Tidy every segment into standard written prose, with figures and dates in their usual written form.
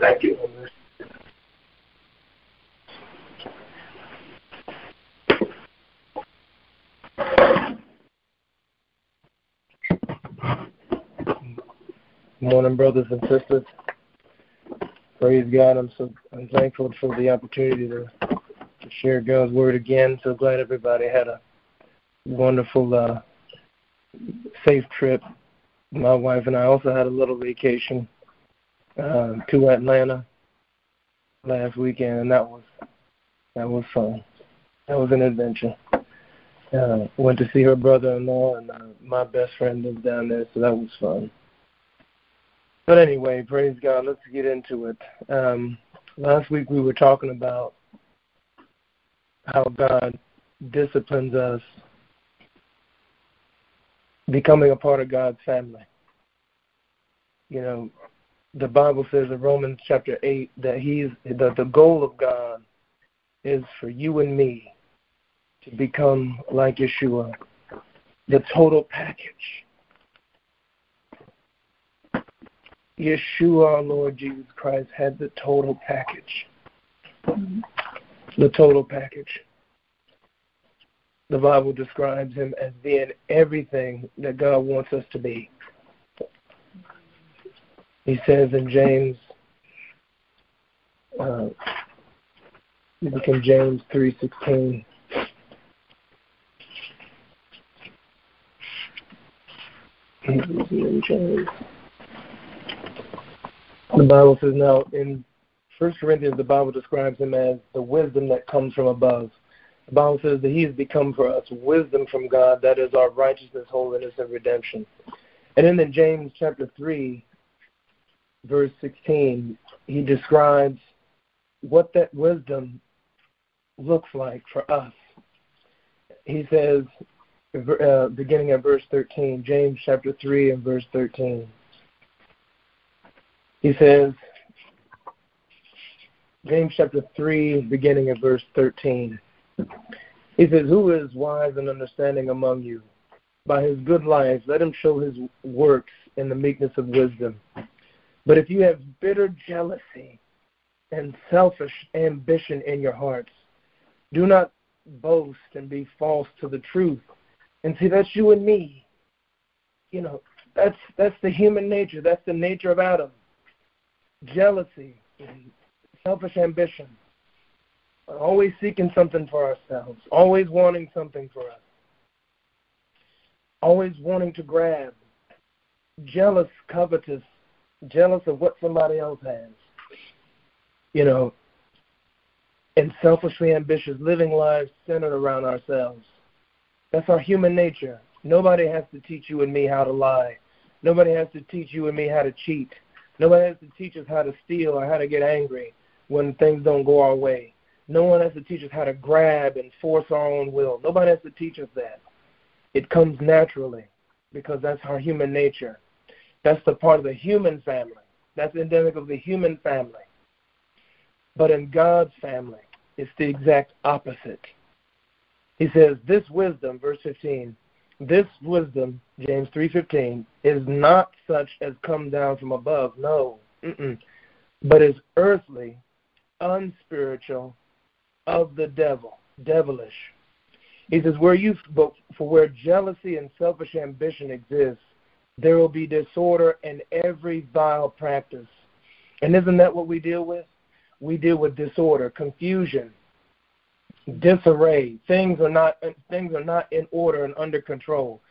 Thank you. Good morning, brothers and sisters. Praise God. I'm thankful for the opportunity to share God's word again. So glad everybody had a wonderful, safe trip. My wife and I also had a little vacation to Atlanta last weekend, and that was fun. That was an adventure. Went to see her brother-in-law and my best friend lives down there, so that was fun. But anyway, praise God. Let's get into it. Last week we were talking about how God disciplines us, becoming a part of God's family. You know, the Bible says in Romans chapter 8 that the goal of God is for you and me to become like Yeshua, the total package. Yeshua, our Lord Jesus Christ, had the total package. The total package. The Bible describes him as being everything that God wants us to be. He says in James, look in James 3:16. The Bible says now in 1 Corinthians, the Bible describes him as the wisdom that comes from above. The Bible says that he has become for us wisdom from God, that is our righteousness, holiness, and redemption. And then in James chapter 3, verse 16, he describes what that wisdom looks like for us. He says, beginning at verse 13, James chapter 3 and verse 13. He says, James chapter 3, beginning at verse 13. He says, who is wise and understanding among you? By his good life, let him show his works in the meekness of wisdom. But if you have bitter jealousy and selfish ambition in your hearts, do not boast and be false to the truth. And see, that's you and me. You know, that's the human nature. That's the nature of Adam. Jealousy, selfish ambition, always seeking something for ourselves, always wanting something for us, always wanting to grab, jealous, covetous, jealous of what somebody else has, you know, and selfishly ambitious, living lives centered around ourselves. That's our human nature. Nobody has to teach you and me how to lie. Nobody has to teach you and me how to cheat. Nobody has to teach us how to steal or how to get angry when things don't go our way. No one has to teach us how to grab and force our own will. Nobody has to teach us that. It comes naturally because that's our human nature. That's the part of the human family. That's endemic of the human family. But in God's family, it's the exact opposite. He says, this wisdom, verse 15, this wisdom, James 3:15, is not such as come down from above, no, but is earthly, unspiritual, of the devil, devilish. He says, where jealousy and selfish ambition exists, there will be disorder and every vile practice. And isn't that what we deal with? We deal with disorder, confusion, disarray. Things are not in order and under control.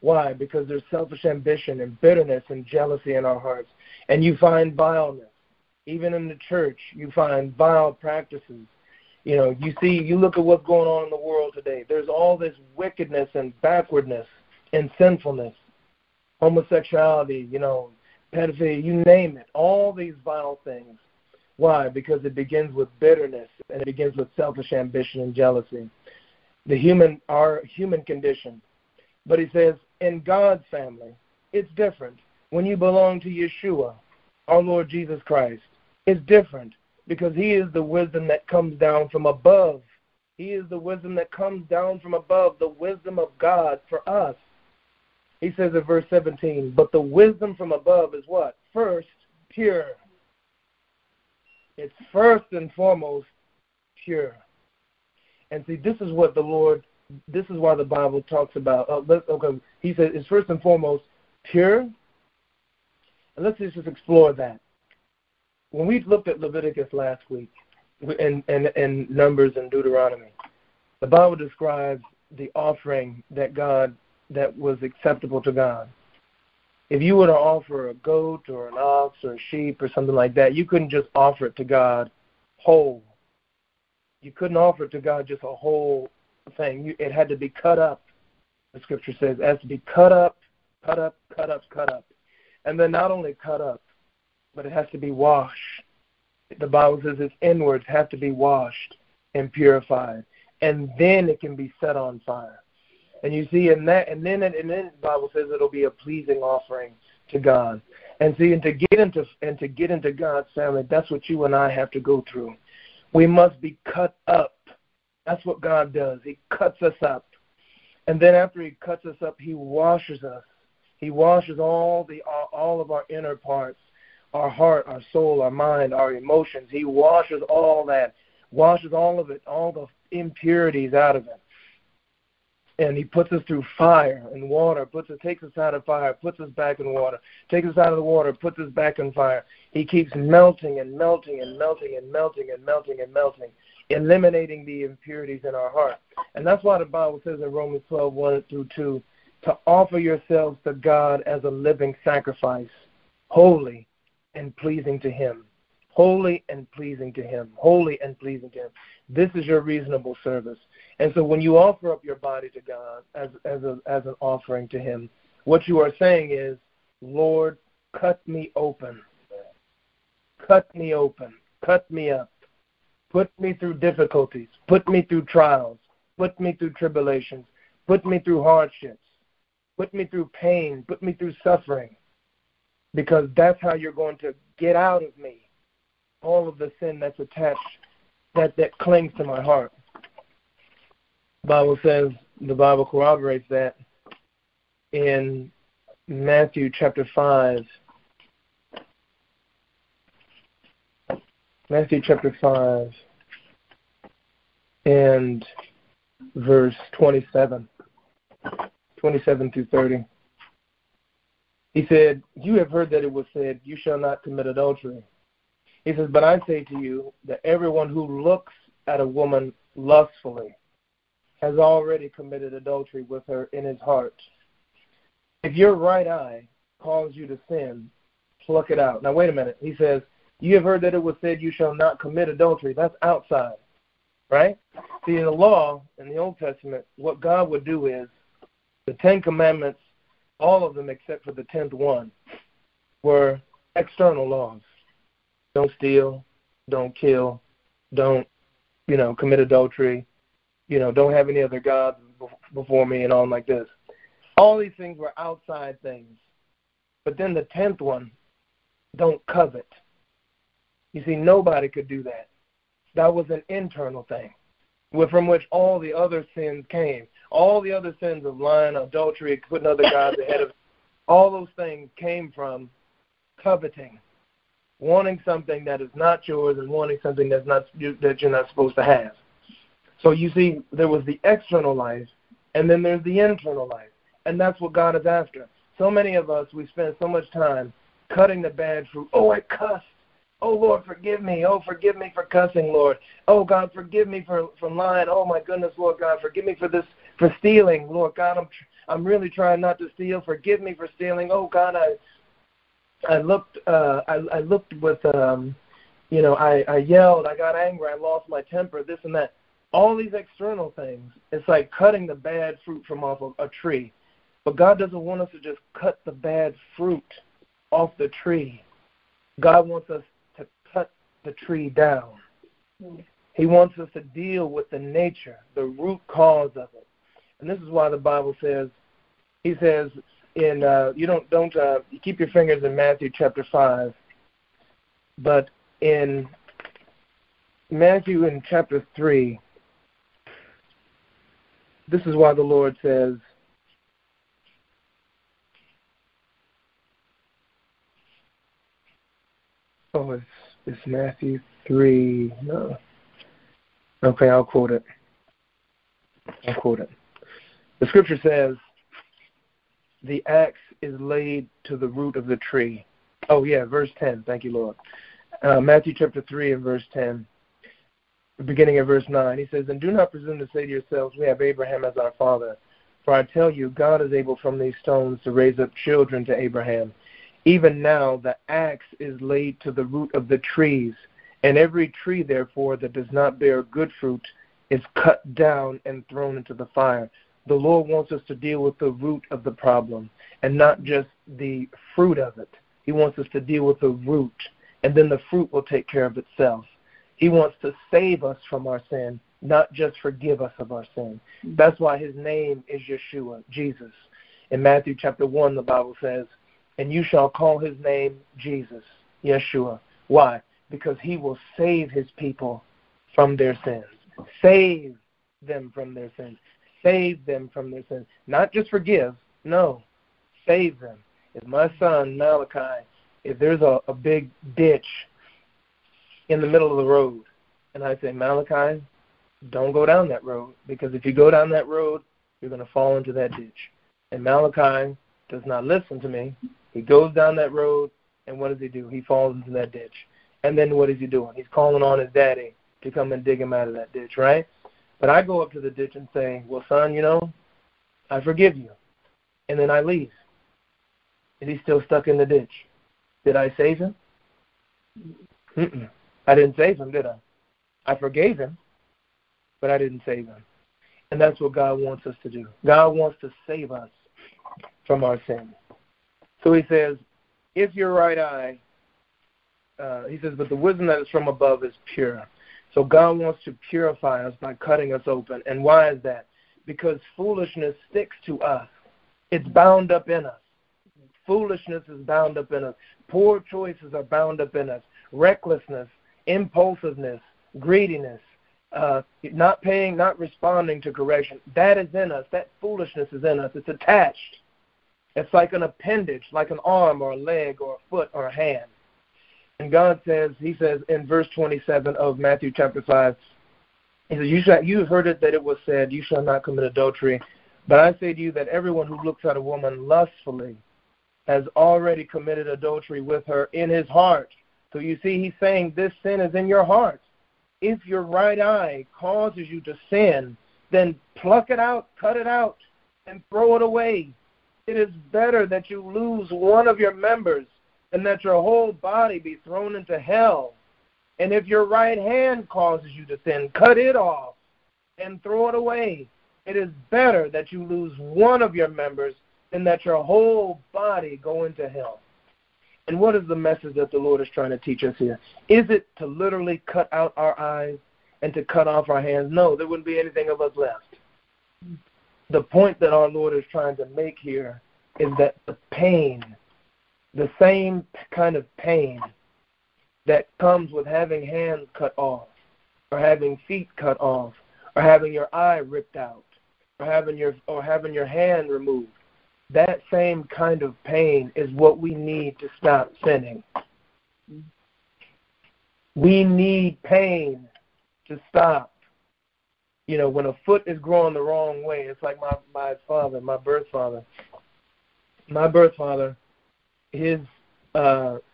Why? Because there's selfish ambition and bitterness and jealousy in our hearts. And you find vileness. Even in the church, you find vile practices. You know, you look at what's going on in the world today. There's all this wickedness and backwardness and sinfulness, homosexuality, you know, pedophilia, you name it, all these vile things. Why? Because it begins with bitterness and it begins with selfish ambition and jealousy. Our human condition. But he says, in God's family, it's different. When you belong to Yeshua, our Lord Jesus Christ, it's different because he is the wisdom that comes down from above. He is the wisdom that comes down from above, the wisdom of God for us. He says in verse 17, but the wisdom from above is what? First, pure. It's first and foremost pure. And see, this is what the Lord, this is why the Bible talks about, he says it's first and foremost pure. And let's just explore that. When we looked at Leviticus last week and Numbers and Deuteronomy, the Bible describes the offering that God, that was acceptable to God. If you were to offer a goat or an ox or a sheep or something like that, you couldn't just offer it to God whole. You couldn't offer it to God just a whole thing. It had to be cut up. The scripture says it has to be cut up. And then not only cut up, but it has to be washed. The Bible says its inwards have to be washed and purified. And then it can be set on fire. And you see in that, and then the Bible says it'll be a pleasing offering to God. And see, and to get into God's family, that's what you and I have to go through. We must be cut up. That's what God does. He cuts us up. And then after he cuts us up, he washes us. He washes all of our inner parts, our heart, our soul, our mind, our emotions. He washes all that, washes all of it, all the impurities out of it. And he puts us through fire and water, takes us out of fire, puts us back in water, takes us out of the water, puts us back in fire. He keeps melting, eliminating the impurities in our heart. And that's why the Bible says in Romans 12:1-2, to offer yourselves to God as a living sacrifice, holy and pleasing to him. This is your reasonable service. And so when you offer up your body to God as an offering to him, what you are saying is, Lord, cut me open. Cut me up. Put me through difficulties. Put me through trials. Put me through tribulations. Put me through hardships. Put me through pain. Put me through suffering. Because that's how you're going to get out of me all of the sin that's attached, that clings to my heart. The Bible corroborates that in Matthew chapter 5. Matthew chapter 5 and verse 27 through 30. He said, you have heard that it was said, you shall not commit adultery. He says, but I say to you that everyone who looks at a woman lustfully has already committed adultery with her in his heart. If your right eye calls you to sin, pluck it out. Now, wait a minute. He says, you have heard that it was said, you shall not commit adultery. That's outside, right? See, in the law, in the Old Testament, what God would do is the Ten Commandments, all of them except for the 10th one, were external laws. Don't steal, don't kill, don't, commit adultery, don't have any other gods before me and on like this. All these things were outside things. But then the 10th one, don't covet. You see, nobody could do that. That was an internal thing from which all the other sins came. All the other sins of lying, adultery, putting other gods ahead of, all those things came from coveting. Wanting something that is not yours and wanting something that you're not supposed to have. So you see, there was the external life, and then there's the internal life. And that's what God is after. So many of us, we spend so much time cutting the bad fruit. Oh, I cussed. Oh, Lord, forgive me. Oh, forgive me for cussing, Lord. Oh, God, forgive me for lying. Oh, my goodness, Lord God, forgive me for stealing. Lord God, I'm really trying not to steal. Forgive me for stealing. Oh, God, I yelled, I got angry, I lost my temper, this and that. All these external things, it's like cutting the bad fruit from off of a tree. But God doesn't want us to just cut the bad fruit off the tree. God wants us to cut the tree down. He wants us to deal with the nature, the root cause of it. And this is why the Bible says, he says, and you keep your fingers in Matthew chapter 5, but in Matthew in chapter 3, this is why the Lord says, Oh, it's Matthew 3. No. Okay, I'll quote it. The scripture says, the axe is laid to the root of the tree. Oh, yeah, verse 10. Thank you, Lord. Matthew chapter 3 and verse 10, beginning at verse 9. He says, and do not presume to say to yourselves, we have Abraham as our father. For I tell you, God is able from these stones to raise up children to Abraham. Even now the axe is laid to the root of the trees, and every tree, therefore, that does not bear good fruit is cut down and thrown into the fire. The Lord wants us to deal with the root of the problem and not just the fruit of it. He wants us to deal with the root, and then the fruit will take care of itself. He wants to save us from our sin, not just forgive us of our sin. That's why his name is Yeshua, Jesus. In Matthew chapter 1, the Bible says, and you shall call his name Jesus, Yeshua. Why? Because he will save his people from their sins. Save them from their sins. Save them from their sins. Not just forgive. No. Save them. If my son, Malachi, if there's a big ditch in the middle of the road, and I say, Malachi, don't go down that road, because if you go down that road, you're going to fall into that ditch. And Malachi does not listen to me. He goes down that road, and what does he do? He falls into that ditch. And then what is he doing? He's calling on his daddy to come and dig him out of that ditch, right? But I go up to the ditch and say, well, son, you know, I forgive you. And then I leave. Is he still stuck in the ditch? Did I save him? Mm-mm. I didn't save him, did I? I forgave him, but I didn't save him. And that's what God wants us to do. God wants to save us from our sin. So he says, if your right eye, he says, but the wisdom that is from above is pure. So God wants to purify us by cutting us open. And why is that? Because foolishness sticks to us. It's bound up in us. Foolishness is bound up in us. Poor choices are bound up in us. Recklessness, impulsiveness, greediness, not paying, not responding to correction. That is in us. That foolishness is in us. It's attached. It's like an appendage, like an arm or a leg or a foot or a hand. And God says, he says in verse 27 of Matthew chapter 5, he says, you heard it that it was said, you shall not commit adultery. But I say to you that everyone who looks at a woman lustfully has already committed adultery with her in his heart. So you see, he's saying this sin is in your heart. If your right eye causes you to sin, then pluck it out, cut it out, and throw it away. It is better that you lose one of your members than that your whole body be thrown into hell. And if your right hand causes you to sin, cut it off and throw it away. It is better that you lose one of your members and that your whole body go into hell. And what is the message that the Lord is trying to teach us here? Is it to literally cut out our eyes and to cut off our hands? No, there wouldn't be anything of us left. The point that our Lord is trying to make here is that the pain, the same kind of pain that comes with having hands cut off or having feet cut off or having your eye ripped out or having your hand removed, that same kind of pain is what we need to stop sinning. We need pain to stop. You know, when a foot is growing the wrong way, it's like my father, my birth father. My birth father, his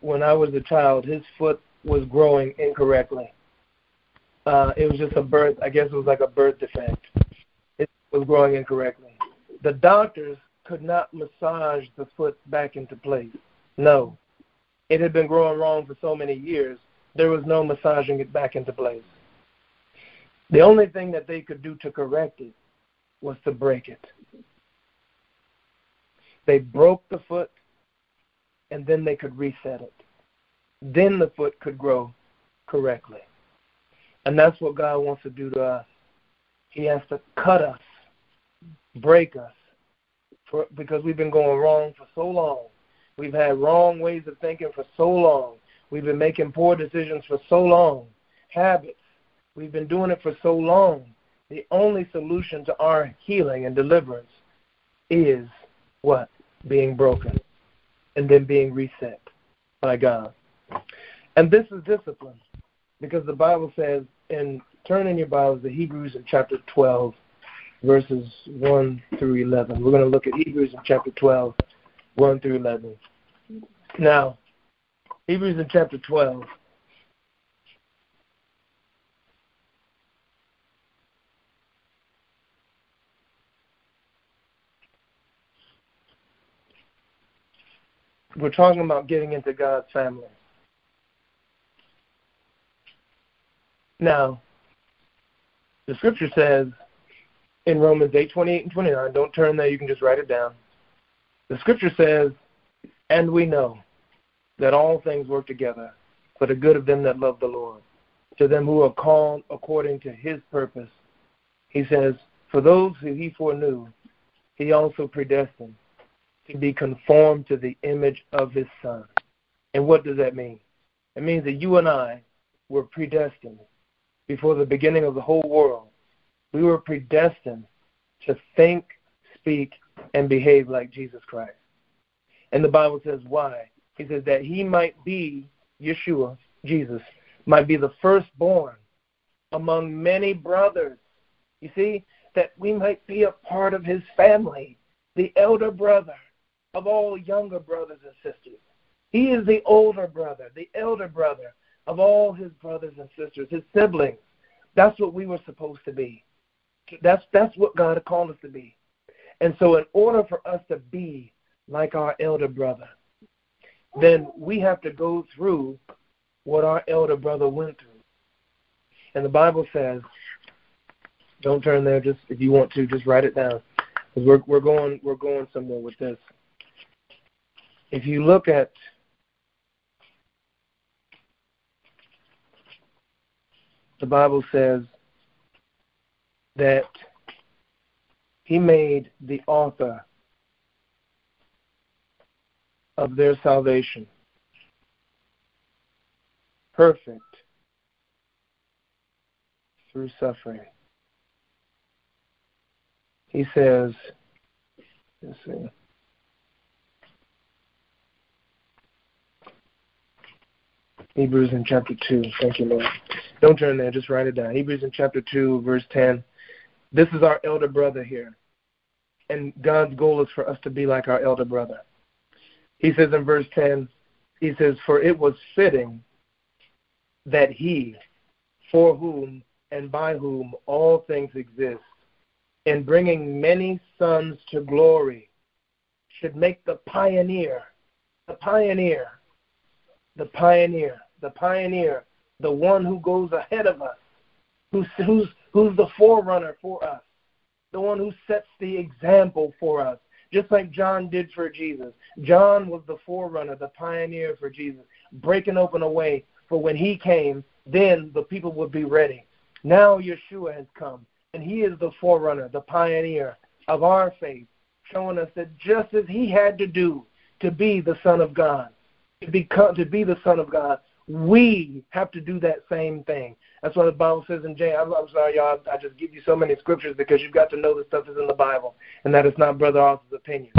when I was a child, his foot was growing incorrectly. It was just a birth, I guess it was like a birth defect. It was growing incorrectly. The doctors could not massage the foot back into place. No. It had been growing wrong for so many years, there was no massaging it back into place. The only thing that they could do to correct it was to break it. They broke the foot, and then they could reset it. Then the foot could grow correctly. And that's what God wants to do to us. He has to cut us, break us, because we've been going wrong for so long. We've had wrong ways of thinking for so long. We've been making poor decisions for so long. Habits. We've been doing it for so long. The only solution to our healing and deliverance is what? Being broken and then being reset by God. And this is discipline, because the Bible says, and turn in your Bibles to Hebrews in chapter 12, verses 1 through 11. We're going to look at Hebrews in chapter 12, 1 through 11. Now, Hebrews in chapter 12. We're talking about getting into God's family. Now, the scripture says in Romans 8:28 and 29, don't turn there, you can just write it down. The scripture says, and we know that all things work together for the good of them that love the Lord, to them who are called according to his purpose. He says, for those who he foreknew, he also predestined to be conformed to the image of his Son. And what does that mean? It means that you and I were predestined before the beginning of the whole world. We were predestined to think, speak, and behave like Jesus Christ. And the Bible says why. He says that he might be, Yeshua, Jesus, might be the firstborn among many brothers. You see, that we might be a part of his family, the elder brother of all younger brothers and sisters. He is the older brother, the elder brother of all his brothers and sisters, his siblings. That's what we were supposed to be. That's what God called us to be. And so in order for us to be like our elder brother, then we have to go through what our elder brother went through. And the Bible says, don't turn there, just if you want to, just write it down. Because we're going somewhere with this. If you look at the Bible says that he made the author of their salvation perfect through suffering. He says, let's see. Hebrews in chapter 2. Thank you, Lord. Don't turn there. Just write it down. Hebrews in chapter 2, verse 10. This is our elder brother here. And God's goal is for us to be like our elder brother. He says in verse 10, he says, for it was fitting that he, for whom and by whom all things exist, in bringing many sons to glory, should make the pioneer, the one who goes ahead of us, who's the forerunner for us, the one who sets the example for us, just like John did for Jesus. John was the forerunner, the pioneer for Jesus, breaking open a way for when he came, then the people would be ready. Now Yeshua has come, and he is the forerunner, the pioneer of our faith, showing us that just as he had to do to be the Son of God, to be the Son of God, we have to do that same thing. That's why the Bible says in James, I'm sorry, y'all, I just give you so many scriptures because you've got to know the stuff is in the Bible and that it's not Brother Arthur's opinion.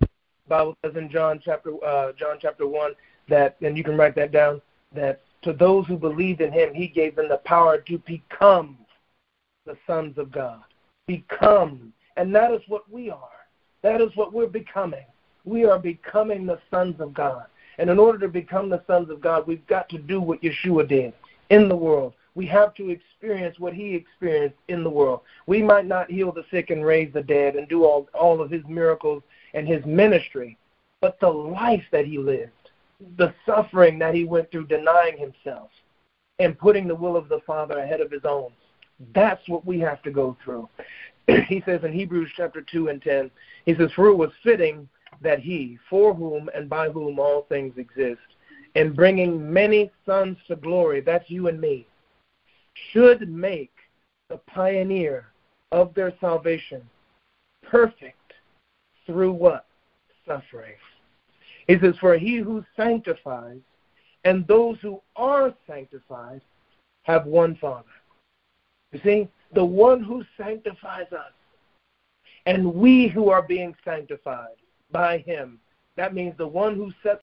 The Bible says in John chapter 1 that, and you can write that down, that to those who believed in him, he gave them the power to become the sons of God. Become. And that is what we are. That is what we're becoming. We are becoming the sons of God. And in order to become the sons of God, we've got to do what Yeshua did in the world. We have to experience what he experienced in the world. We might not heal the sick and raise the dead and do all of his miracles and his ministry, but the life that he lived, the suffering that he went through denying himself and putting the will of the Father ahead of his own, that's what we have to go through. He says in Hebrews chapter 2 and 10, he says, for it was fitting that he, for whom and by whom all things exist, and bringing many sons to glory, that's you and me, should make the pioneer of their salvation perfect through what? Suffering. He says, for he who sanctifies and those who are sanctified have one Father. You see, the one who sanctifies us and we who are being sanctified by him. That means the one who sets